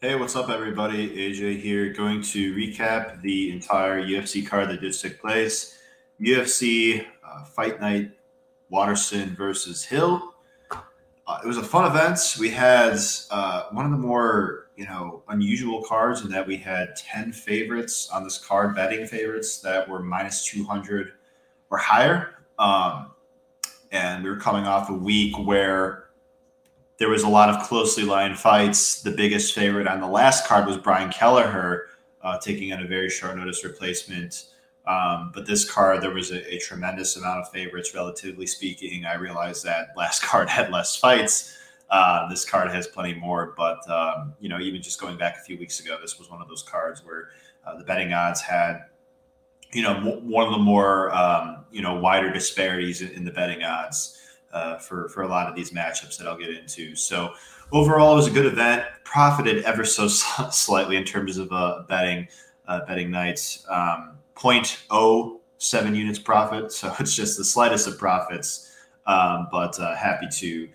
Hey, what's up, everybody? AJ here, going to recap the entire UFC card that just took place. UFC Fight Night Waterson versus Hill. It was a fun event. We had one of the more, unusual cards in that we had 10 favorites on this card, betting favorites that were minus 200 or higher. And we were coming off a week where there was a lot of closely lined fights. The biggest favorite on the last card was Brian Kelleher, taking on a very short notice replacement. But this card, there was a tremendous amount of favorites, relatively speaking. I realized that last card had less fights. This card has plenty more. But, even just going back a few weeks ago, this was one of those cards where the betting odds had, one of the more, wider disparities in the betting odds. For a lot of these matchups that I'll get into. So overall, it was a good event. Profited ever so slightly in terms of betting nights. 0.07 units profit, so it's just the slightest of profits. But happy to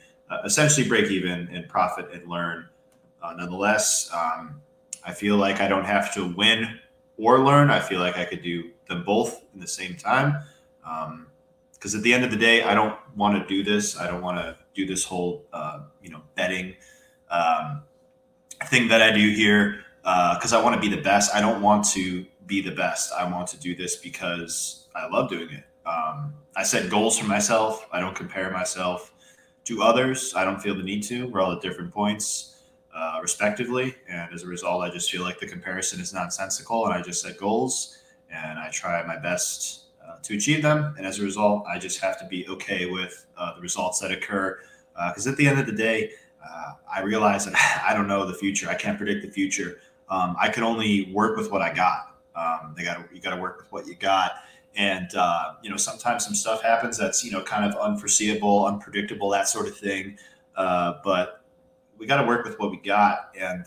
essentially break even and profit and learn. Nonetheless, I feel like I don't have to win or learn. I feel like I could do them both in the same time. Because at the end of the day, I don't want to do this. I don't want to do this whole, betting thing that I do here because I want to be the best. I don't want to be the best. I want to do this because I love doing it. I set goals for myself. I don't compare myself to others. I don't feel the need to. We're all at different points, respectively. And as a result, I just feel like the comparison is nonsensical. And I just set goals and I try my best to achieve them. And as a result, I just have to be okay with the results that occur. Because at the end of the day, I realize that I don't know the future. I can't predict the future. I can only work with what I got. You got to work with what you got. And, sometimes some stuff happens that's, kind of unforeseeable, unpredictable, that sort of thing. But we got to work with what we got. And,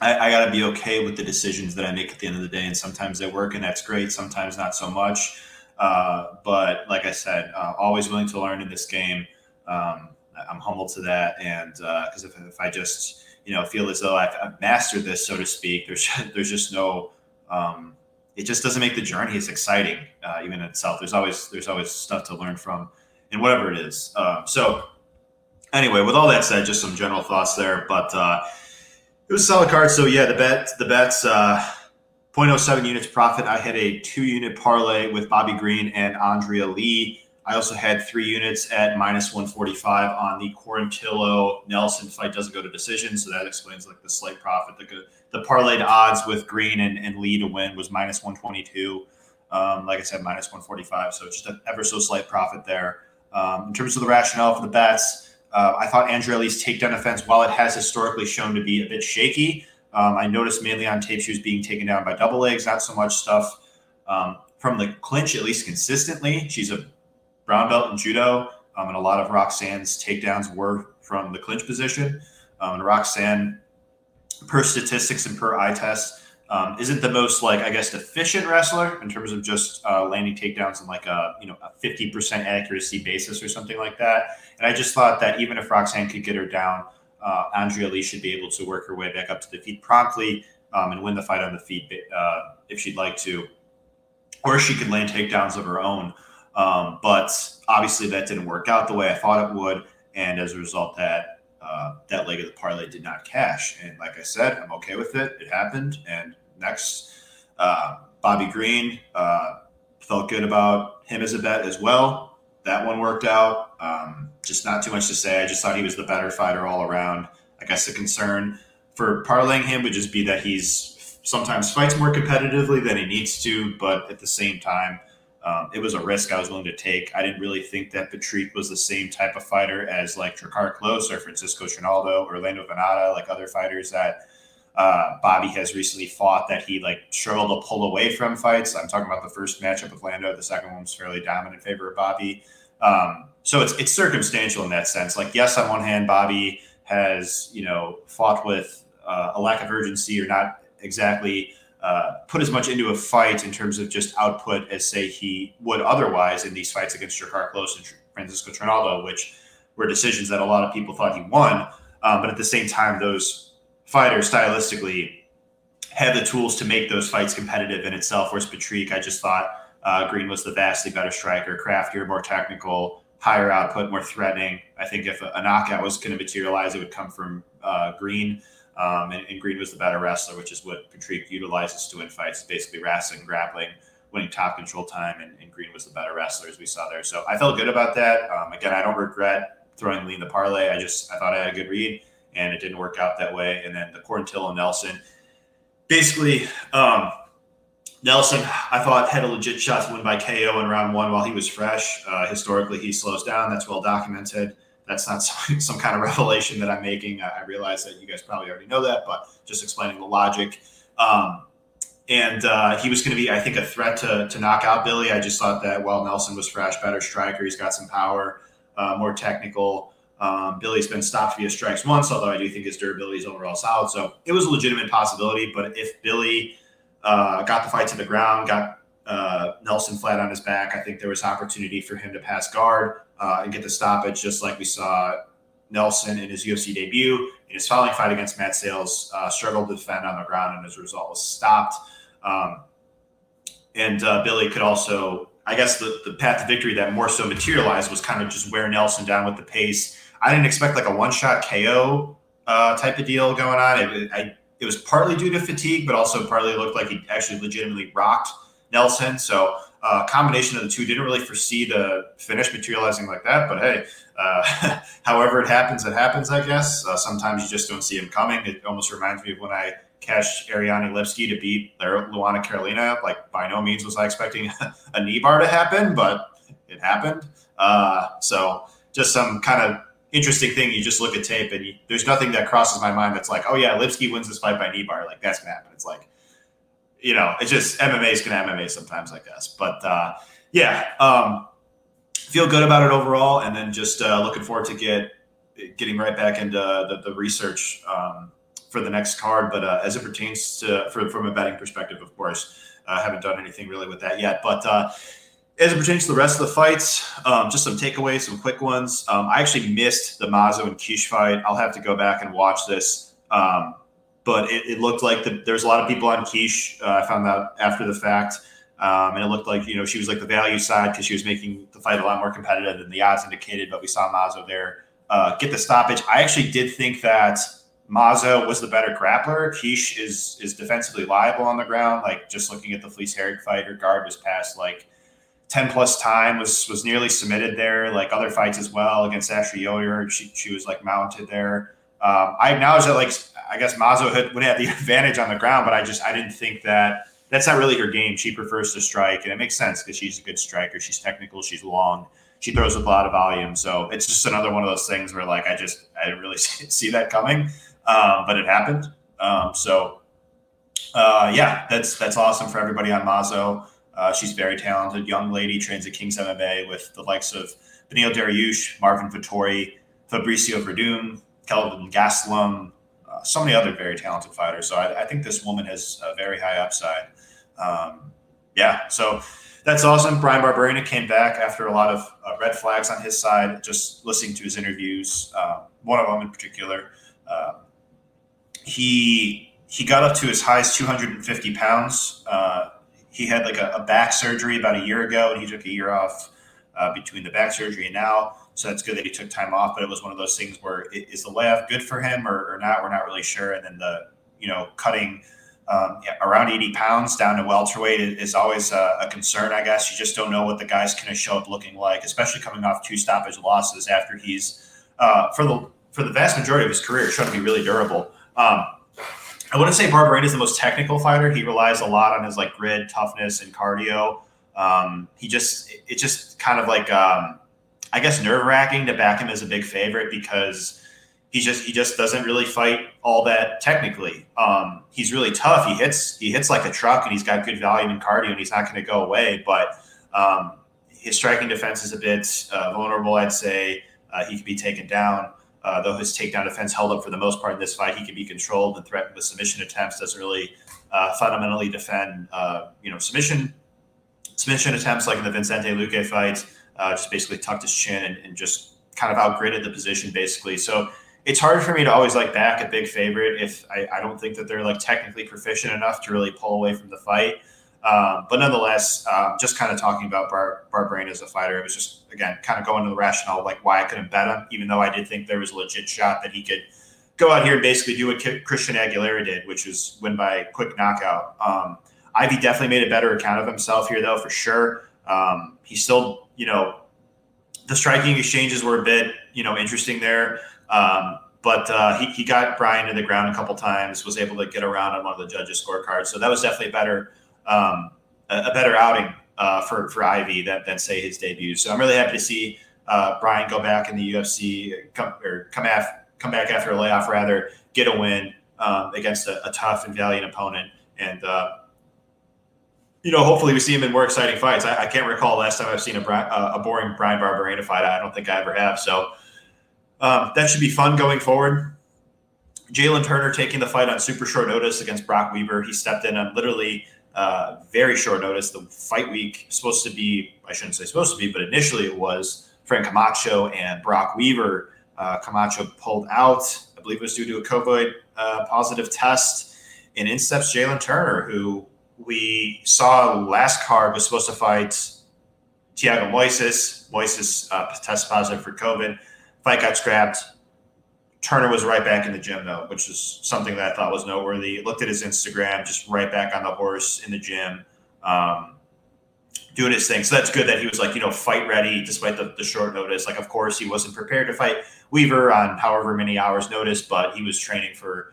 I got to be okay with the decisions that I make at the end of the day. And sometimes they work and that's great. Sometimes not so much. But like I said, always willing to learn in this game. I'm humble to that. And because if I just, feel as though I've mastered this, so to speak, there's just no, it just doesn't make the journey as exciting even in itself. There's always stuff to learn from and whatever it is. So anyway, with all that said, just some general thoughts there. But, it was a solid card. So yeah, the bets, 0.07 units profit. I had a 2-unit parlay with Bobby Green and Andrea Lee. I also had 3 units at minus 145 on the Quarantillo Nelson fight. Doesn't go to decision. So that explains like the slight profit. The parlayed odds with Green and Lee to win was minus 122. Like I said, minus 145. So just an ever so slight profit there. In terms of the rationale for the bets, I thought Andrea Lee's takedown offense, while it has historically shown to be a bit shaky, I noticed mainly on tape she was being taken down by double legs, not so much stuff from the clinch, at least consistently. She's a brown belt in judo, and a lot of Roxanne's takedowns were from the clinch position. And Roxanne, per statistics and per eye test, isn't the most, efficient wrestler in terms of just landing takedowns on a 50% accuracy basis or something like that. And I just thought that even if Roxanne could get her down, Andrea Lee should be able to work her way back up to the feet promptly and win the fight on the feet if she'd like to. Or she could land takedowns of her own. But obviously that didn't work out the way I thought it would. And as a result, that leg of the parlay did not cash. And like I said, I'm okay with it. It happened. And next, Bobby Green, felt good about him as a bet as well. That one worked out. Just not too much to say. I just thought he was the better fighter all around. I guess the concern for parlaying him would just be that he's sometimes fights more competitively than he needs to. But at the same time, it was a risk I was willing to take. I didn't really think that Patrick was the same type of fighter as like Drakkar Klose or Francisco Trinaldo or Orlando Venata, like other fighters that Bobby has recently fought that he like struggled to pull away from fights. I'm talking about the first matchup with Lando. The second one was fairly dominant in favor of Bobby. So it's circumstantial in that sense. Like, yes, on one hand, Bobby has, fought with a lack of urgency or not exactly put as much into a fight in terms of just output as, say, he would otherwise in these fights against Drakkar Klose and Francisco Trinaldo, which were decisions that a lot of people thought he won. But at the same time, those fighter stylistically had the tools to make those fights competitive in itself. Whereas Patrick, I just thought Green was the vastly better striker, craftier, more technical, higher output, more threatening. I think if a knockout was going to materialize, it would come from Green. And Green was the better wrestler, which is what Patrick utilizes to win fights, basically wrestling, grappling, winning top control time, and Green was the better wrestler, as we saw there. So I felt good about that. Again, I don't regret throwing Lee in the parlay. I thought I had a good read, and it didn't work out that way. And then the Quarantillo and Nelson, basically Nelson, I thought, had a legit shot to win by KO in round one while he was fresh. Historically, he slows down. That's well documented. That's not some kind of revelation that I'm making. I realize that you guys probably already know that, but just explaining the logic. And he was going to be, I think, a threat to knock out Billy. I just thought that while Nelson was fresh, better striker, he's got some power, more technical. Billy's been stopped via strikes once, although I do think his durability is overall solid. So it was a legitimate possibility. But if Billy got the fight to the ground, got Nelson flat on his back, I think there was opportunity for him to pass guard and get the stoppage, just like we saw Nelson in his UFC debut. In his following fight against Matt Sales, struggled to defend on the ground, and as a result was stopped. And Billy could also, I guess the path to victory that more so materialized was kind of just wear Nelson down with the pace. I didn't expect like a one-shot KO type of deal going on. It was partly due to fatigue, but also partly looked like he actually legitimately rocked Nelson. So combination of the two, didn't really foresee the finish materializing like that, but hey, however it happens, I guess. Sometimes you just don't see him coming. It almost reminds me of when I cashed Ariane Lipski to beat Luana Carolina. Like, by no means was I expecting a knee bar to happen, but it happened. So just some kind of interesting thing. You just look at tape and there's nothing that crosses my mind that's like, oh yeah, Lipski wins this fight by knee bar. Like, that's mad. But it's like, you know, it's just MMA is going to MMA sometimes, I guess. But feel good about it overall. And then just looking forward to getting right back into the research for the next card. But as it pertains to from a betting perspective, of course, I haven't done anything really with that yet. But as it pertains to the rest of the fights, just some takeaways, some quick ones. I actually missed the Mazo and Kish fight. I'll have to go back and watch this. But it looked like there's a lot of people on Kish. I found out after the fact. And it looked like, you know, she was like the value side because she was making the fight a lot more competitive than the odds indicated. But we saw Mazo there get the stoppage. I actually did think that Mazo was the better grappler. Kish is defensively liable on the ground. Like, just looking at the Fleece Herrick fight, her guard was passed like 10 plus time, was nearly submitted there. Like other fights as well against Ashley Yoder, she was like mounted there. I acknowledge that, like, I guess Mazo would have the advantage on the ground, but I didn't think that that's not really her game. She prefers to strike, and it makes sense because she's a good striker. She's technical. She's long. She throws with a lot of volume. So it's just another one of those things where, like, I didn't really see that coming, but it happened. So, that's awesome for everybody on Mazo. She's a very talented young lady, trains at Kings MMA with the likes of Benil Dariush, Marvin Vettori, Fabricio Verdum, Kelvin Gastelum, so many other very talented fighters. So I think this woman has a very high upside. So that's awesome. Brian Barberena came back after a lot of red flags on his side, just listening to his interviews. One of them in particular, he got up to as high as 250 pounds. He had like a back surgery about a year ago, and he took a year off between the back surgery and now. So that's good that he took time off, but it was one of those things where is the layoff good for him or not? We're not really sure. And then cutting around 80 pounds down to welterweight is always a concern, I guess. You just don't know what the guy's going to show up looking like, especially coming off two stoppage losses after he's for the vast majority of his career shown to be really durable. I wouldn't say Barberena is the most technical fighter. He relies a lot on his like grit, toughness, and cardio. It's just kind of like. I guess nerve-wracking to back him as a big favorite because he just doesn't really fight all that technically. He's really tough. He hits like a truck, and he's got good volume and cardio, and he's not going to go away. But his striking defense is a bit vulnerable, I'd say. He could be taken down, though his takedown defense held up for the most part in this fight. He could be controlled and threatened with submission attempts. Doesn't really fundamentally defend submission attempts like in the Vicente Luque fight. Just basically tucked his chin and just kind of outgraded the position, basically. So it's hard for me to always like back a big favorite if I don't think that they're like technically proficient enough to really pull away from the fight. But nonetheless, just kind of talking about Barberena as a fighter, it was just, again, kind of going to the rationale, like why I couldn't bet him, even though I did think there was a legit shot that he could go out here and basically do what Christian Aguilera did, which was win by quick knockout. Ivy definitely made a better account of himself here, though, for sure. He still, you know, the striking exchanges were a bit, you know, interesting there. But he got Brian to the ground a couple times, was able to get around on one of the judges' scorecards. So that was definitely a better outing for Ivy than say his debut. So I'm really happy to see Brian go back in the UFC, come back after a layoff, rather, get a win against a tough and valiant opponent. And, you know, hopefully we see him in more exciting fights. I can't recall last time I've seen a boring Brian Barberena fight. I don't think I ever have. So that should be fun going forward. Jalen Turner taking the fight on super short notice against Brock Weber. He stepped in on literally very short notice. The fight week supposed to be, I shouldn't say supposed to be, but initially it was Frank Camacho and Brock Weaver. Camacho pulled out. I believe it was due to a COVID positive test. And in steps Jalen Turner, who we saw last card was supposed to fight Thiago Moises. Moises test positive for COVID. Fight got scrapped. Turner was right back in the gym, though, which is something that I thought was noteworthy. Looked at his Instagram, just right back on the horse in the gym, doing his thing. So that's good that he was, like, you know, fight ready despite the short notice. Like, of course, he wasn't prepared to fight Weaver on however many hours notice, but he was training to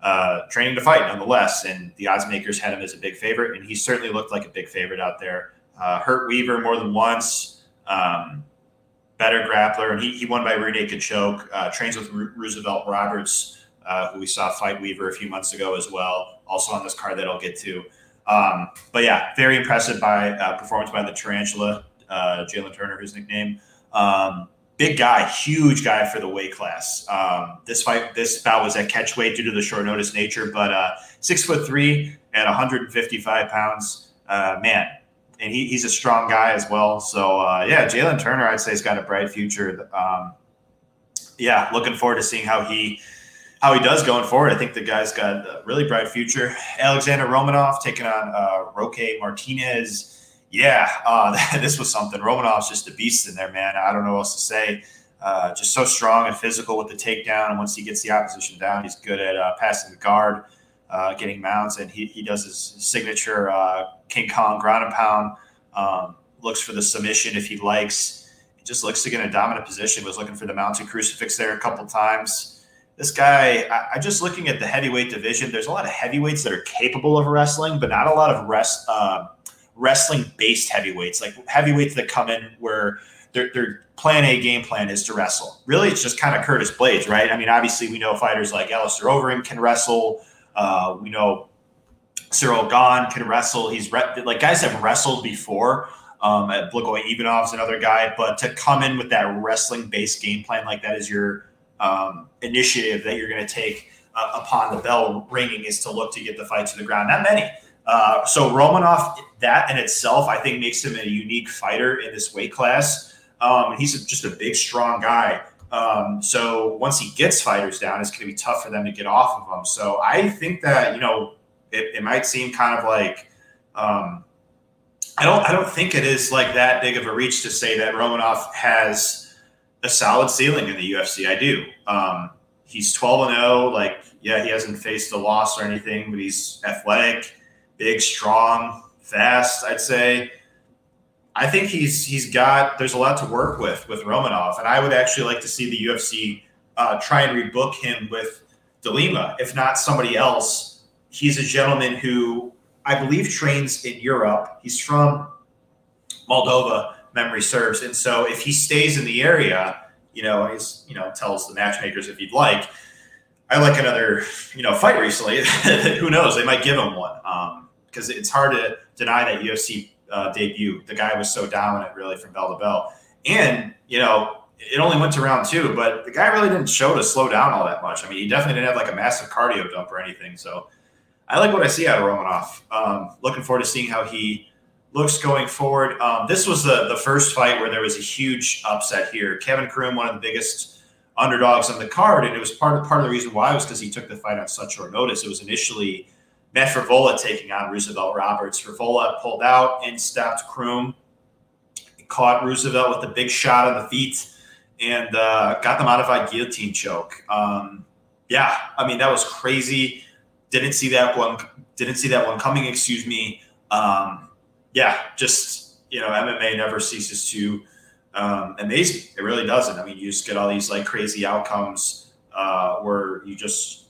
fight nonetheless. And the odds makers had him as a big favorite, and he certainly looked like a big favorite out there. Hurt Weaver more than once. Better grappler, and he won by rear naked choke. Trains with Roosevelt Roberts, who we saw fight Weaver a few months ago as well, also on this card that I'll get to. But yeah, very impressive by performance by the Tarantula, Jalen Turner, his nickname. Big guy, huge guy for the weight class. This bout was at catchweight due to the short notice nature, but 6'3" at 155 pounds, man. And he's a strong guy as well. So, yeah, Jalen Turner, I'd say, has got a bright future. Yeah, looking forward to seeing how he does going forward. I think the guy's got a really bright future. Alexander Romanov taking on Roque Martinez. Yeah, this was something. Romanov's just a beast in there, man. I don't know what else to say. Just so strong and physical with the takedown. And once he gets the opposition down, he's good at passing the guard. Getting mounts, and he does his signature King Kong ground and pound, looks for the submission if he likes. He just looks to get in a dominant position, was looking for the mounted crucifix there a couple times. This guy, I just looking at the heavyweight division, there's a lot of heavyweights that are capable of wrestling, but not a lot of wrestling-based heavyweights, like heavyweights that come in where their plan A game plan is to wrestle. Really, it's just kind of Curtis Blades, right? I mean, obviously we know fighters like Alistair Overeem can wrestle. We know Cyril Gane can wrestle. He's like guys have wrestled before. Blagoy Ivanov's another guy, but to come in with that wrestling-based game plan like that is your initiative that you're going to take upon the bell ringing is to look to get the fight to the ground. Not many. So Romanov, that in itself, I think makes him a unique fighter in this weight class. He's just a big, strong guy. So once he gets fighters down, it's going to be tough for them to get off of him. So I think that, you know, it might seem kind of like, I don't think it is like that big of a reach to say that Romanov has a solid ceiling in the UFC. I do. He's 12-0. Like, yeah, he hasn't faced a loss or anything, but he's athletic, big, strong, fast, I'd say. I think he's got – there's a lot to work with Romanov, and I would actually like to see the UFC try and rebook him with De Lima, if not somebody else. He's a gentleman who I believe trains in Europe. He's from Moldova, memory serves, and so if he stays in the area, you know, he's, you know, tells the matchmakers if he'd like. I like another, you know, fight recently. Who knows? They might give him one because it's hard to deny that UFC – debut. The guy was so dominant really from bell to bell. And, you know, it only went to round two, but the guy really didn't show to slow down all that much. I mean, he definitely didn't have like a massive cardio dump or anything. So I like what I see out of Romanov. Looking forward to seeing how he looks going forward. This was the first fight where there was a huge upset here. Kevin Croom, one of the biggest underdogs on the card. And it was part of the reason why was because he took the fight on such short notice. It was initially Matt Favola taking on Roosevelt Roberts. Favola pulled out and stopped Croom. He caught Roosevelt with a big shot on the feet and got the modified guillotine choke. Yeah, I mean, that was crazy. Didn't see that one coming, excuse me. MMA never ceases to amaze me. It really doesn't. I mean, you just get all these like crazy outcomes where you just,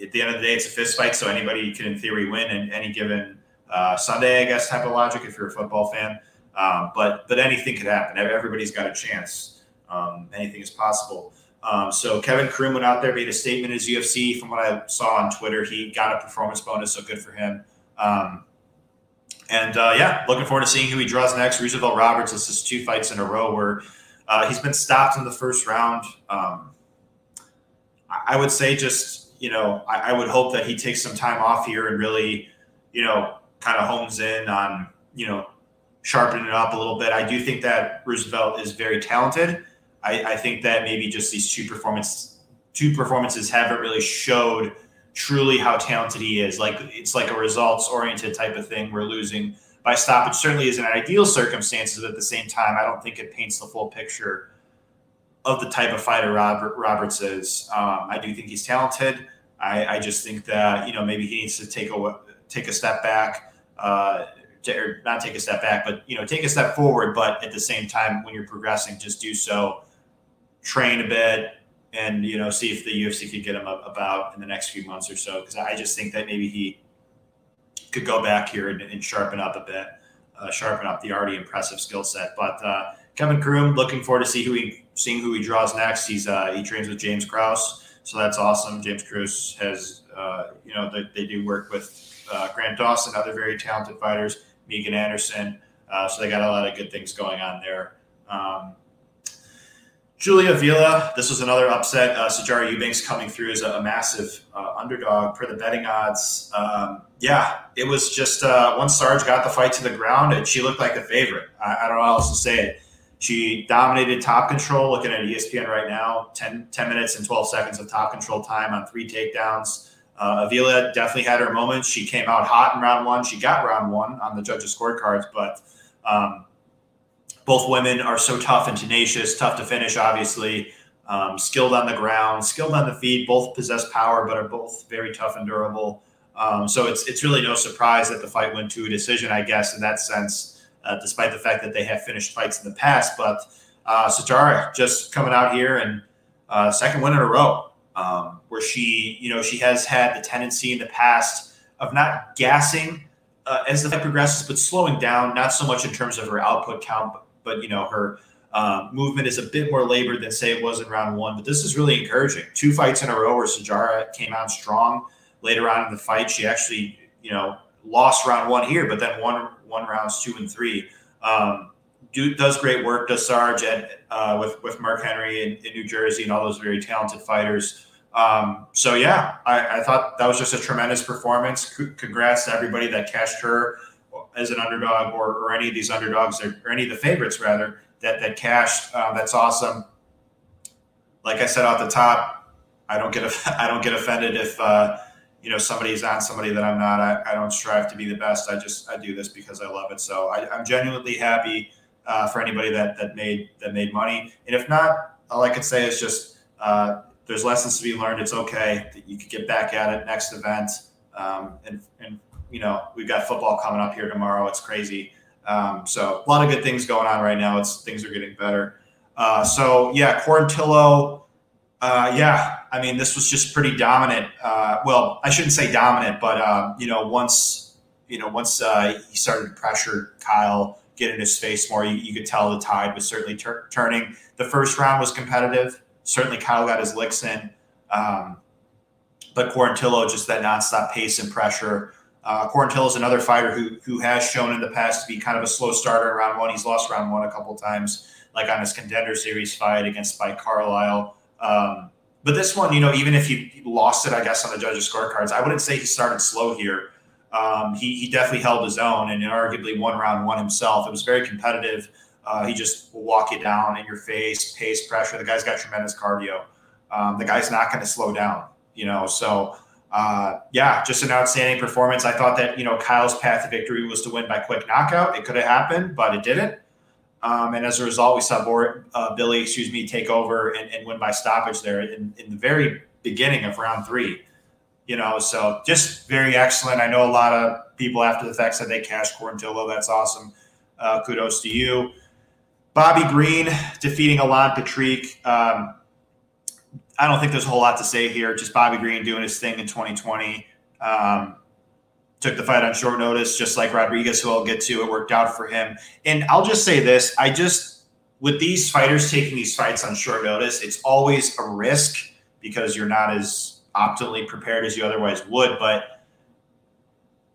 at the end of the day, it's a fist fight. So anybody can in theory win in any given Sunday, I guess, type of logic if you're a football fan. But anything could happen. Everybody's got a chance. Anything is possible. So Kevin Croom went out there, made a statement in his UFC. From what I saw on Twitter, he got a performance bonus, so good for him. Looking forward to seeing who he draws next. Roosevelt Roberts, this is 2 fights in a row where he's been stopped in the first round. I would say just, I would hope that he takes some time off here and really, kind of homes in on, sharpening it up a little bit. I do think that Roosevelt is very talented. I think that maybe just these two performances haven't really showed truly how talented he is. Like, it's like a results-oriented type of thing. We're losing by stoppage, certainly isn't ideal circumstances, but at the same time, I don't think it paints the full picture of the type of fighter Roberts is. I do think he's talented. I just think that maybe he needs to take a step back, take a step forward. But at the same time, when you're progressing, just do so. Train a bit. And, see if the UFC could get him up about in the next few months or so, because I just think that maybe he could go back here and sharpen up a bit, sharpen up the already impressive skill set. But Kevin Croom, looking forward to seeing who he draws next. He trains with James Krause, so that's awesome. James Krause has, they do work with Grant Dawson, other very talented fighters, Megan Anderson. So they got a lot of good things going on there. Julia Avila, this was another upset. Sijara Eubanks coming through as a massive underdog per the betting odds. It was just once Sarge got the fight to the ground, and she looked like the favorite. I don't know how else to say it. She dominated top control, looking at ESPN right now, 10 minutes and 12 seconds of top control time on 3 takedowns. Avila definitely had her moments. She came out hot in round one. She got round one on the judges' scorecards, but both women are so tough and tenacious, tough to finish, obviously, skilled on the ground, skilled on the feet, both possess power, but are both very tough and durable. So it's really no surprise that the fight went to a decision, I guess, in that sense, despite the fact that they have finished fights in the past. But Sijara just coming out here and second win in a row, where she, she has had the tendency in the past of not gassing as the fight progresses, but slowing down, not so much in terms of her output count, but her movement is a bit more labored than, say, it was in round one. But this is really encouraging. 2 fights in a row where Sijara came out strong. Later on in the fight, she actually, lost round one here, but then won rounds 2 and 3. Does great work, does Sarge with Mark Henry in New Jersey and all those very talented fighters. I thought that was just a tremendous performance. Congrats to everybody that cashed her as an underdog, or any of these underdogs, or any of the favorites rather that cashed. That's awesome. Like I said, off the top, I don't get offended if, somebody's on somebody that I'm not. I don't strive to be the best. I do this because I love it. So I'm genuinely happy for anybody that made money. And if not, all I could say is just, there's lessons to be learned. It's okay that you could get back at it next event. We've got football coming up here tomorrow. It's crazy. So a lot of good things going on right now. Things are getting better. Quarantillo. This was just pretty dominant. I shouldn't say dominant, but once he started to pressure Kyle, get in his face more, you could tell the tide was certainly turning. The first round was competitive. Certainly Kyle got his licks in, but Quarantillo, just that nonstop pace and pressure. Quarantillo is another fighter who has shown in the past to be kind of a slow starter in round one. He's lost round one a couple times, like on his Contender Series fight against Spike Carlisle. But this one, even if he lost it, I guess, on the judges' scorecards, I wouldn't say he started slow here. He definitely held his own and arguably won round one himself. It was very competitive. He just will walk you down in your face, pace, pressure. The guy's got tremendous cardio. The guy's not going to slow down, you know? So, yeah, just an outstanding performance. I thought that, you know, Kyle's path to victory was to win by quick knockout. It could have happened, but it didn't. And as a result, we saw Billy, take over and win by stoppage there in the very beginning of round three, you know? So just very excellent. I know a lot of people after the fact said they cashed Quarantillo. That's awesome. Kudos to you. Bobby Green defeating Alain Patrick. I don't think there's a whole lot to say here. Just Bobby Green doing his thing in 2020. Took the fight on short notice, just like Rodriguez, who I'll get to. It worked out for him. And I'll just say this. With these fighters taking these fights on short notice, it's always a risk because you're not as optimally prepared as you otherwise would. But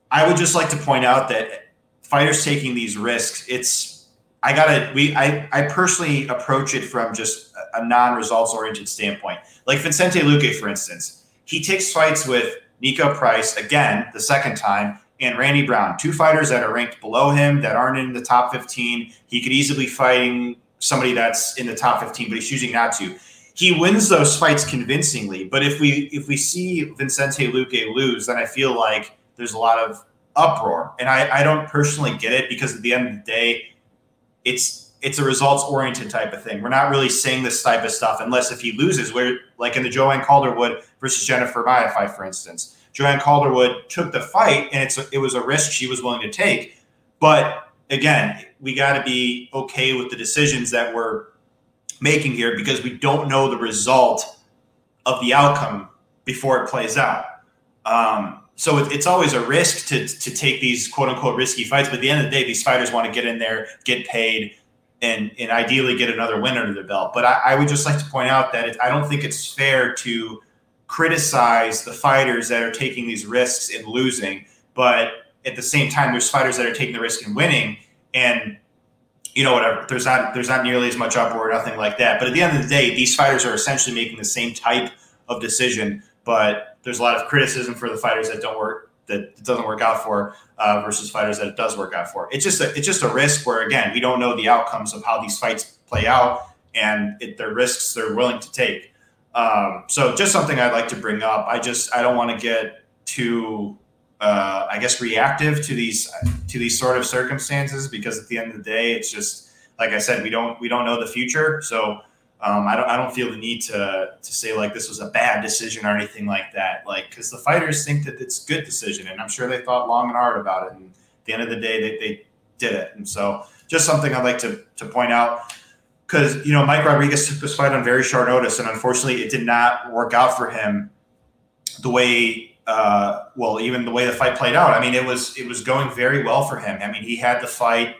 I would just like to point out that fighters taking these risks, I personally approach it from just a non-results oriented standpoint. Like Vicente Luque, for instance, he takes fights with Nico Price again, the second time, and Randy Brown, two fighters that are ranked below him that aren't in the top 15. He could easily be fighting somebody that's in the top 15, but he's choosing not to. He wins those fights convincingly. But if we see Vicente Luque lose, then I feel like there's a lot of uproar. And I don't personally get it because at the end of the day, it's a results-oriented type of thing. We're not really seeing this type of stuff unless if he loses, where like in the Joanne Calderwood versus Jennifer Maia fight, for instance. Joanne Calderwood took the fight, and it was a risk she was willing to take. But, again, we got to be okay with the decisions that we're making here because we don't know the result of the outcome before it plays out. So it's always a risk to take these quote-unquote risky fights. But at the end of the day, these fighters want to get in there, get paid, and ideally get another win under their belt. But I would just like to point out that I don't think it's fair to criticize the fighters that are taking these risks and losing. But at the same time, there's fighters that are taking the risk and winning. And, you know, whatever, there's not nearly as much uproar, nothing like that. But at the end of the day, these fighters are essentially making the same type of decision, but there's a lot of criticism for the fighters that it doesn't work out for versus fighters that it does work out for. It's just a risk where, again, we don't know the outcomes of how these fights play out and their risks they're willing to take. So just something I'd like to bring up. I don't want to get too, I guess, reactive to these sort of circumstances because at the end of the day, it's just, like I said, we don't know the future. So, I don't feel the need to say like this was a bad decision or anything like that. Like, because the fighters think that it's a good decision, and I'm sure they thought long and hard about it. And at the end of the day, they did it. And so, just something I'd like to point out, because you know Mike Rodriguez took this fight on very short notice, and unfortunately, it did not work out for him the way. Even the way the fight played out. I mean, it was going very well for him. I mean, he had the fight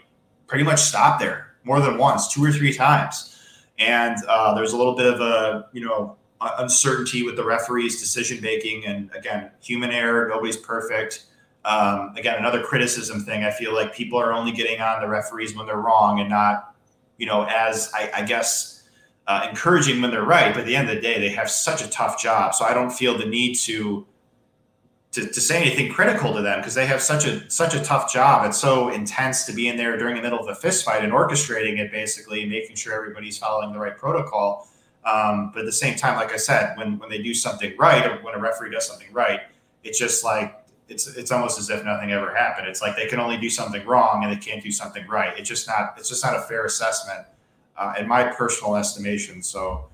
pretty much stopped there more than once, two or three times. And there's a little bit of a, you know, uncertainty with the referee's decision making. And again, human error, nobody's perfect. Again, another criticism thing. I feel like people are only getting on the referees when they're wrong and not, you know, as I guess encouraging when they're right. But at the end of the day, they have such a tough job. So I don't feel the need to say anything critical to them because they have such a tough job. It's so intense to be in there during the middle of a fist fight and orchestrating it, basically making sure everybody's following the right protocol. But at the same time, like I said, when they do something right, or when a referee does something right, it's just like, it's almost as if nothing ever happened. It's like they can only do something wrong and they can't do something right. It's just not a fair assessment in my personal estimation. So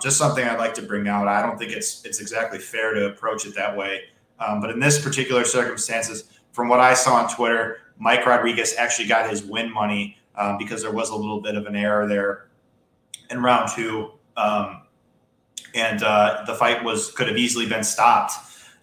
just something I'd like to bring out. I don't think it's exactly fair to approach it that way. But in this particular circumstances, from what I saw on Twitter, Mike Rodriguez actually got his win money because there was a little bit of an error there in round two. And the fight could have easily been stopped.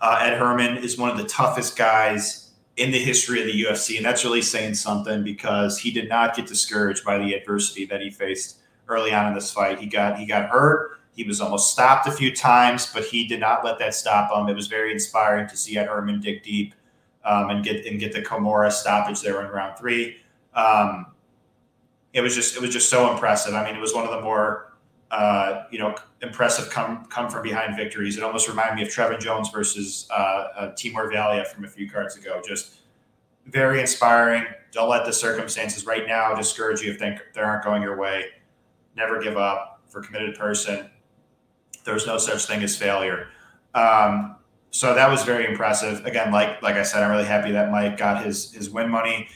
Ed Herman is one of the toughest guys in the history of the UFC. And that's really saying something because he did not get discouraged by the adversity that he faced early on in this fight. He got hurt. He was almost stopped a few times, but he did not let that stop him. It was very inspiring to see Ed Herman dig deep and get the Kimura stoppage there in round three. It was just so impressive. I mean, it was one of the more impressive come from behind victories. It almost reminded me of Trevin Jones versus Timur Valia from a few cards ago. Just very inspiring. Don't let the circumstances right now discourage you if they aren't going your way. Never give up. For a committed person. There's no such thing as failure. So that was very impressive. Again, like I said, I'm really happy that Mike got his win money.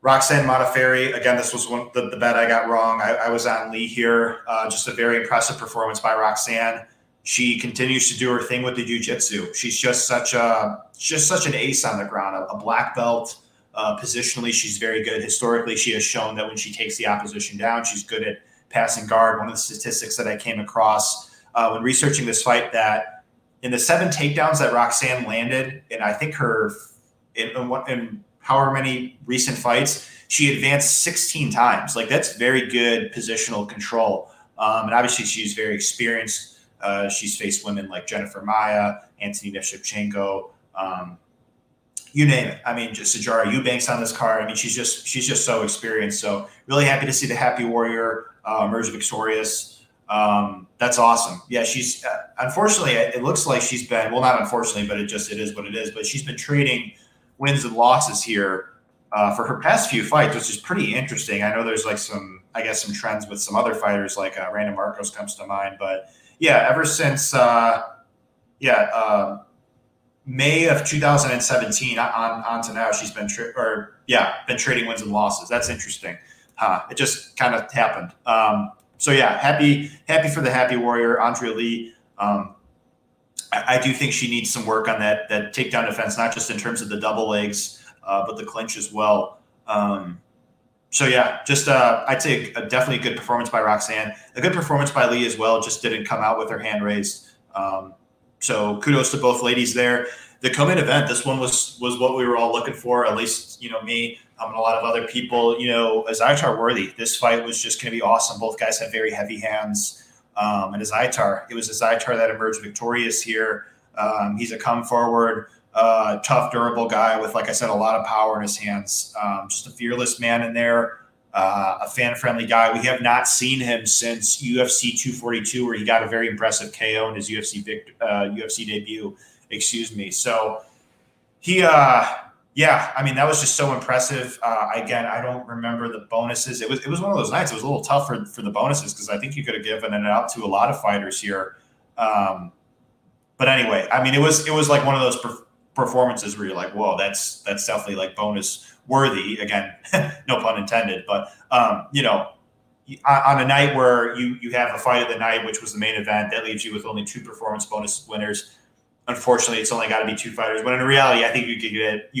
Roxanne Modafferi, again, this was one the bet I got wrong. I was on Lee here. Just a very impressive performance by Roxanne. She continues to do her thing with the jiu-jitsu. She's just such an ace on the ground, a black belt. Positionally, she's very good. Historically, she has shown that when she takes the opposition down, she's good at passing guard. One of the statistics that I came across when researching this fight, that in the 7 takedowns that Roxanne landed, and I think in however many recent fights, she advanced 16 times. Like, that's very good positional control. And obviously she's very experienced. She's faced women like Jennifer Maia, Antonina Shevchenko, you name it. I mean, just Sijara Eubanks on this card. I mean, she's just so experienced. So really happy to see the Happy Warrior emerge victorious. That's awesome. Yeah, she's unfortunately, it looks like she's been, well, not unfortunately, but it is what it is. But she's been trading wins and losses here for her past few fights, which is pretty interesting. I know there's like some trends with some other fighters, like Randa Markos comes to mind. But yeah, ever since May of 2017 on to now, she's been trading wins and losses. That's interesting. It just kind of happened. So yeah, happy for the Happy Warrior, Andrea Lee. I do think she needs some work on that takedown defense, not just in terms of the double legs, but the clinch as well. So yeah, just I'd say definitely a good performance by Roxanne. A good performance by Lee as well. Just didn't come out with her hand raised. So kudos to both ladies there. The co-main event, this one was what we were all looking for. At least me and a lot of other people. Azaitar worthy. This fight was just going to be awesome. Both guys have very heavy hands. And it was Azaitar that emerged victorious here. He's a come forward, tough, durable guy with, like I said, a lot of power in his hands. Just a fearless man in there, a fan-friendly guy. We have not seen him since UFC 242, where he got a very impressive KO in his UFC debut. So he, that was just so impressive. Again, I don't remember the bonuses. It was one of those nights. It was a little tough for the bonuses, because I think you could have given it out to a lot of fighters here. But anyway, I mean, it was like one of those performances where you're like, whoa, that's definitely like bonus worthy. Again, no pun intended. But on a night where you have a fight of the night, which was the main event, that leaves you with only 2 performance bonus winners. Unfortunately, it's only got to be 2 fighters. When in reality, I think you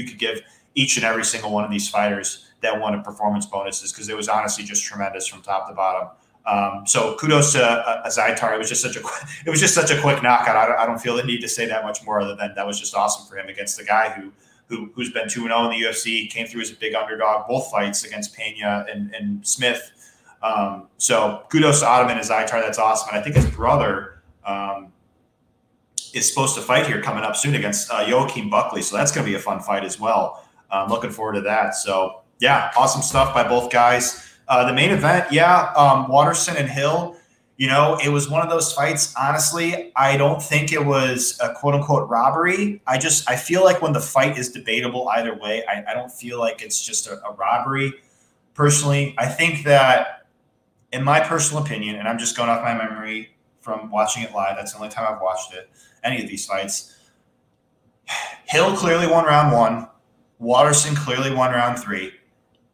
could give each and every single one of these fighters that won a performance bonuses, because it was honestly just tremendous from top to bottom. So kudos to Azaitar. It was just such a quick knockout. I don't feel the need to say that much more, other than that was just awesome for him against the guy who's been 2-0 in the UFC, came through as a big underdog both fights against Pena and Smith. So kudos to Ottoman Azaitar. That's awesome. And I think his brother is supposed to fight here coming up soon against Joaquin Buckley. So that's going to be a fun fight as well. I'm looking forward to that. So yeah, awesome stuff by both guys. The main event. Yeah. Waterson and Hill, it was one of those fights. Honestly, I don't think it was a quote unquote robbery. I feel like when the fight is debatable either way, I don't feel like it's just a robbery personally. I think that, in my personal opinion, and I'm just going off my memory from watching it live, that's the only time I've watched it, any of these fights, Hill clearly won round 1. Waterson clearly won round 3.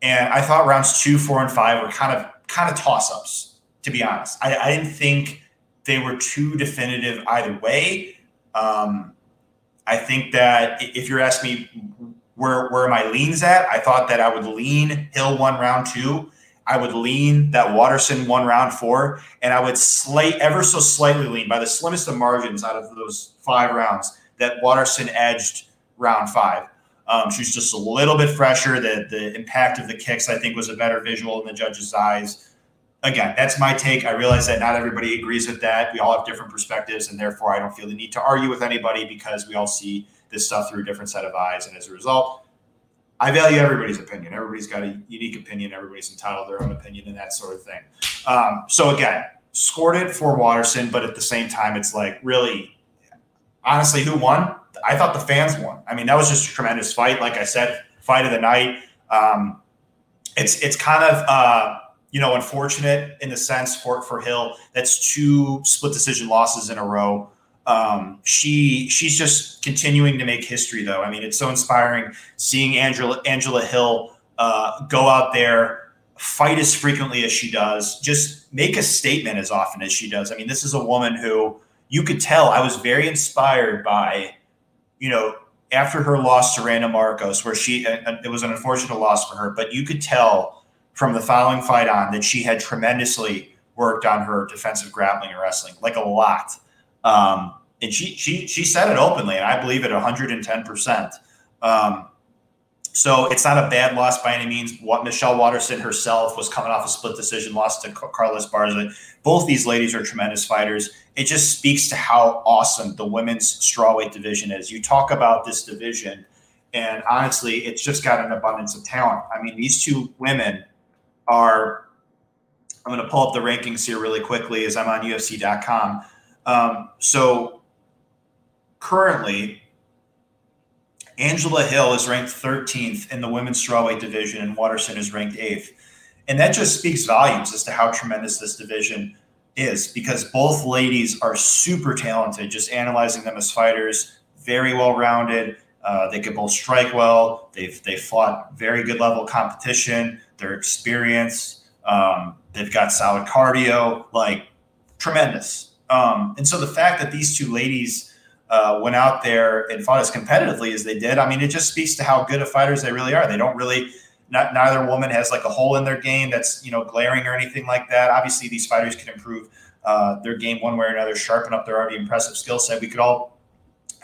And I thought rounds 2, 4, and 5 were kind of toss-ups, to be honest. I didn't think they were too definitive either way. I think that if you're asking me where my leans at, I thought that I would lean Hill won round 2. I would lean that Waterson won round 4, and I would ever so slightly lean, by the slimmest of margins out of those 5 rounds, that Waterson edged round 5. She was just a little bit fresher. The impact of the kicks, I think, was a better visual in the judges' eyes. Again, that's my take. I realize that not everybody agrees with that. We all have different perspectives, and therefore I don't feel the need to argue with anybody, because we all see this stuff through a different set of eyes. And as a result, I value everybody's opinion. Everybody's got a unique opinion. Everybody's entitled to their own opinion and that sort of thing. So again, scored it for Waterson, but at the same time, it's like, really, honestly, who won? I thought the fans won. I mean, that was just a tremendous fight. Like I said, fight of the night. It's kind of you know, unfortunate in the sense for Hill. That's two split decision losses in a row. She's just continuing to make history, though. I mean, it's so inspiring seeing Angela Hill go out there, fight as frequently as she does, just make a statement as often as she does. I mean, this is a woman who you could tell I was very inspired by, you know, after her loss to Randa Markos, where it was an unfortunate loss for her, but you could tell from the following fight on that she had tremendously worked on her defensive grappling and wrestling, like a lot. And she said it openly, and I believe it 110%. So it's not a bad loss by any means. What Michelle Waterson herself was coming off a split decision loss to Carlos Barza. Both these ladies are tremendous fighters. It just speaks to how awesome the women's strawweight division is. You talk about this division, and honestly, it's just got an abundance of talent. I mean, these two women are – I'm going to pull up the rankings here really quickly as I'm on UFC.com. So currently, Angela Hill is ranked 13th in the women's strawweight division, and Waterson is ranked 8th. And that just speaks volumes as to how tremendous this division is, because both ladies are super talented, just analyzing them as fighters, very well-rounded. They can both strike well. They fought very good level competition. They're experienced. They've got solid cardio, like tremendous. And so the fact that these two ladies went out there and fought as competitively as they did, I mean, it just speaks to how good of fighters they really are. They don't really, neither woman has like a hole in their game that's, you know, glaring or anything like that. Obviously, these fighters can improve their game one way or another, sharpen up their already impressive skill set. We could all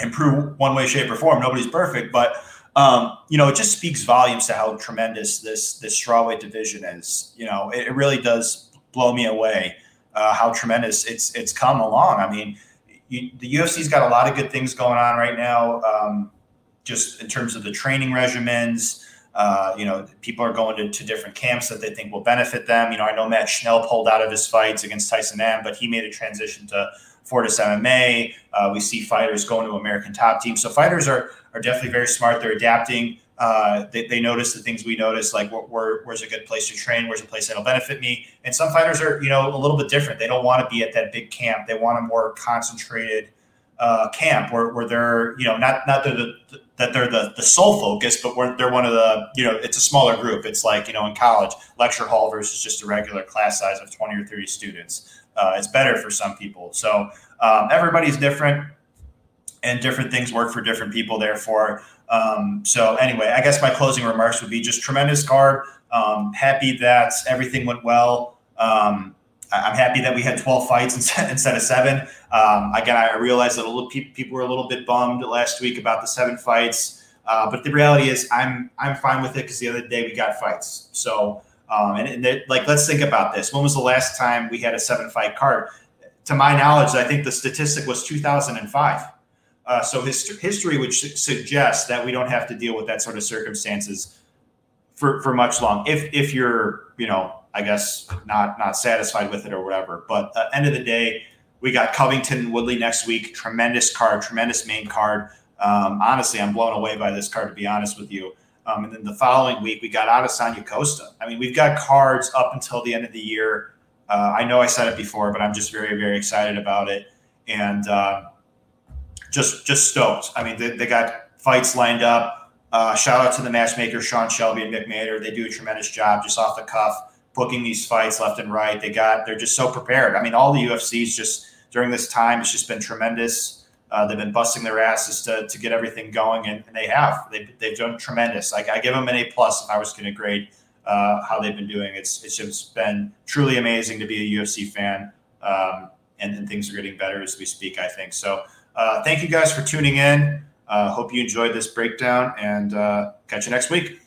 improve one way, shape, or form. Nobody's perfect, but you know, it just speaks volumes to how tremendous this strawweight division is. You know, it really does blow me away how tremendous it's come along. I mean, the UFC's got a lot of good things going on right now, just in terms of the training regimens. You know, people are going to different camps that they think will benefit them. You know, I know Matt Schnell pulled out of his fights against Tyson Nam, but he made a transition to Fortis MMA. We see fighters going to American Top Team. So fighters are definitely very smart. They're adapting. They notice the things we notice, like where's a good place to train, where's a place that'll benefit me. And some fighters are, you know, a little bit different. They don't want to be at that big camp. They want a more concentrated camp where they're, you know, not that they're the sole focus, but where they're one of the, you know, it's a smaller group. It's like, you know, in college, lecture hall versus just a regular class size of 20 or 30 students. It's better for some people. So everybody's different, and different things work for different people, therefore. So anyway, I guess my closing remarks would be just tremendous card. Happy that everything went well. I'm happy that we had 12 fights instead of 7. Again, I realized that people were a little bit bummed last week about the 7 fights. But the reality is I'm fine with it, because the other day we got fights. So, and let's think about this. When was the last time we had a 7-fight card? To my knowledge, I think the statistic was 2005. So history would suggest that we don't have to deal with that sort of circumstances for much long. If you're, you know, I guess not satisfied with it or whatever. But at the end of the day, we got Covington and Woodley next week. Tremendous card, tremendous main card. Honestly, I'm blown away by this card, to be honest with you. And then the following week, we got Adesanya Costa. I mean, we've got cards up until the end of the year. I know I said it before, but I'm just very, very excited about it. And, just stoked. I mean, they got fights lined up. Shout out to the matchmaker, Sean Shelby and Mick Mader. They do a tremendous job just off the cuff, booking these fights left and right. They're just so prepared. I mean, all the UFCs just during this time, it's just been tremendous. They've been busting their asses to get everything going. And they have, they've done tremendous. Like, I give them an A+ if I was going to grade how they've been doing. It's just been truly amazing to be a UFC fan. And things are getting better as we speak, I think. So, thank you guys for tuning in. Hope you enjoyed this breakdown, and catch you next week.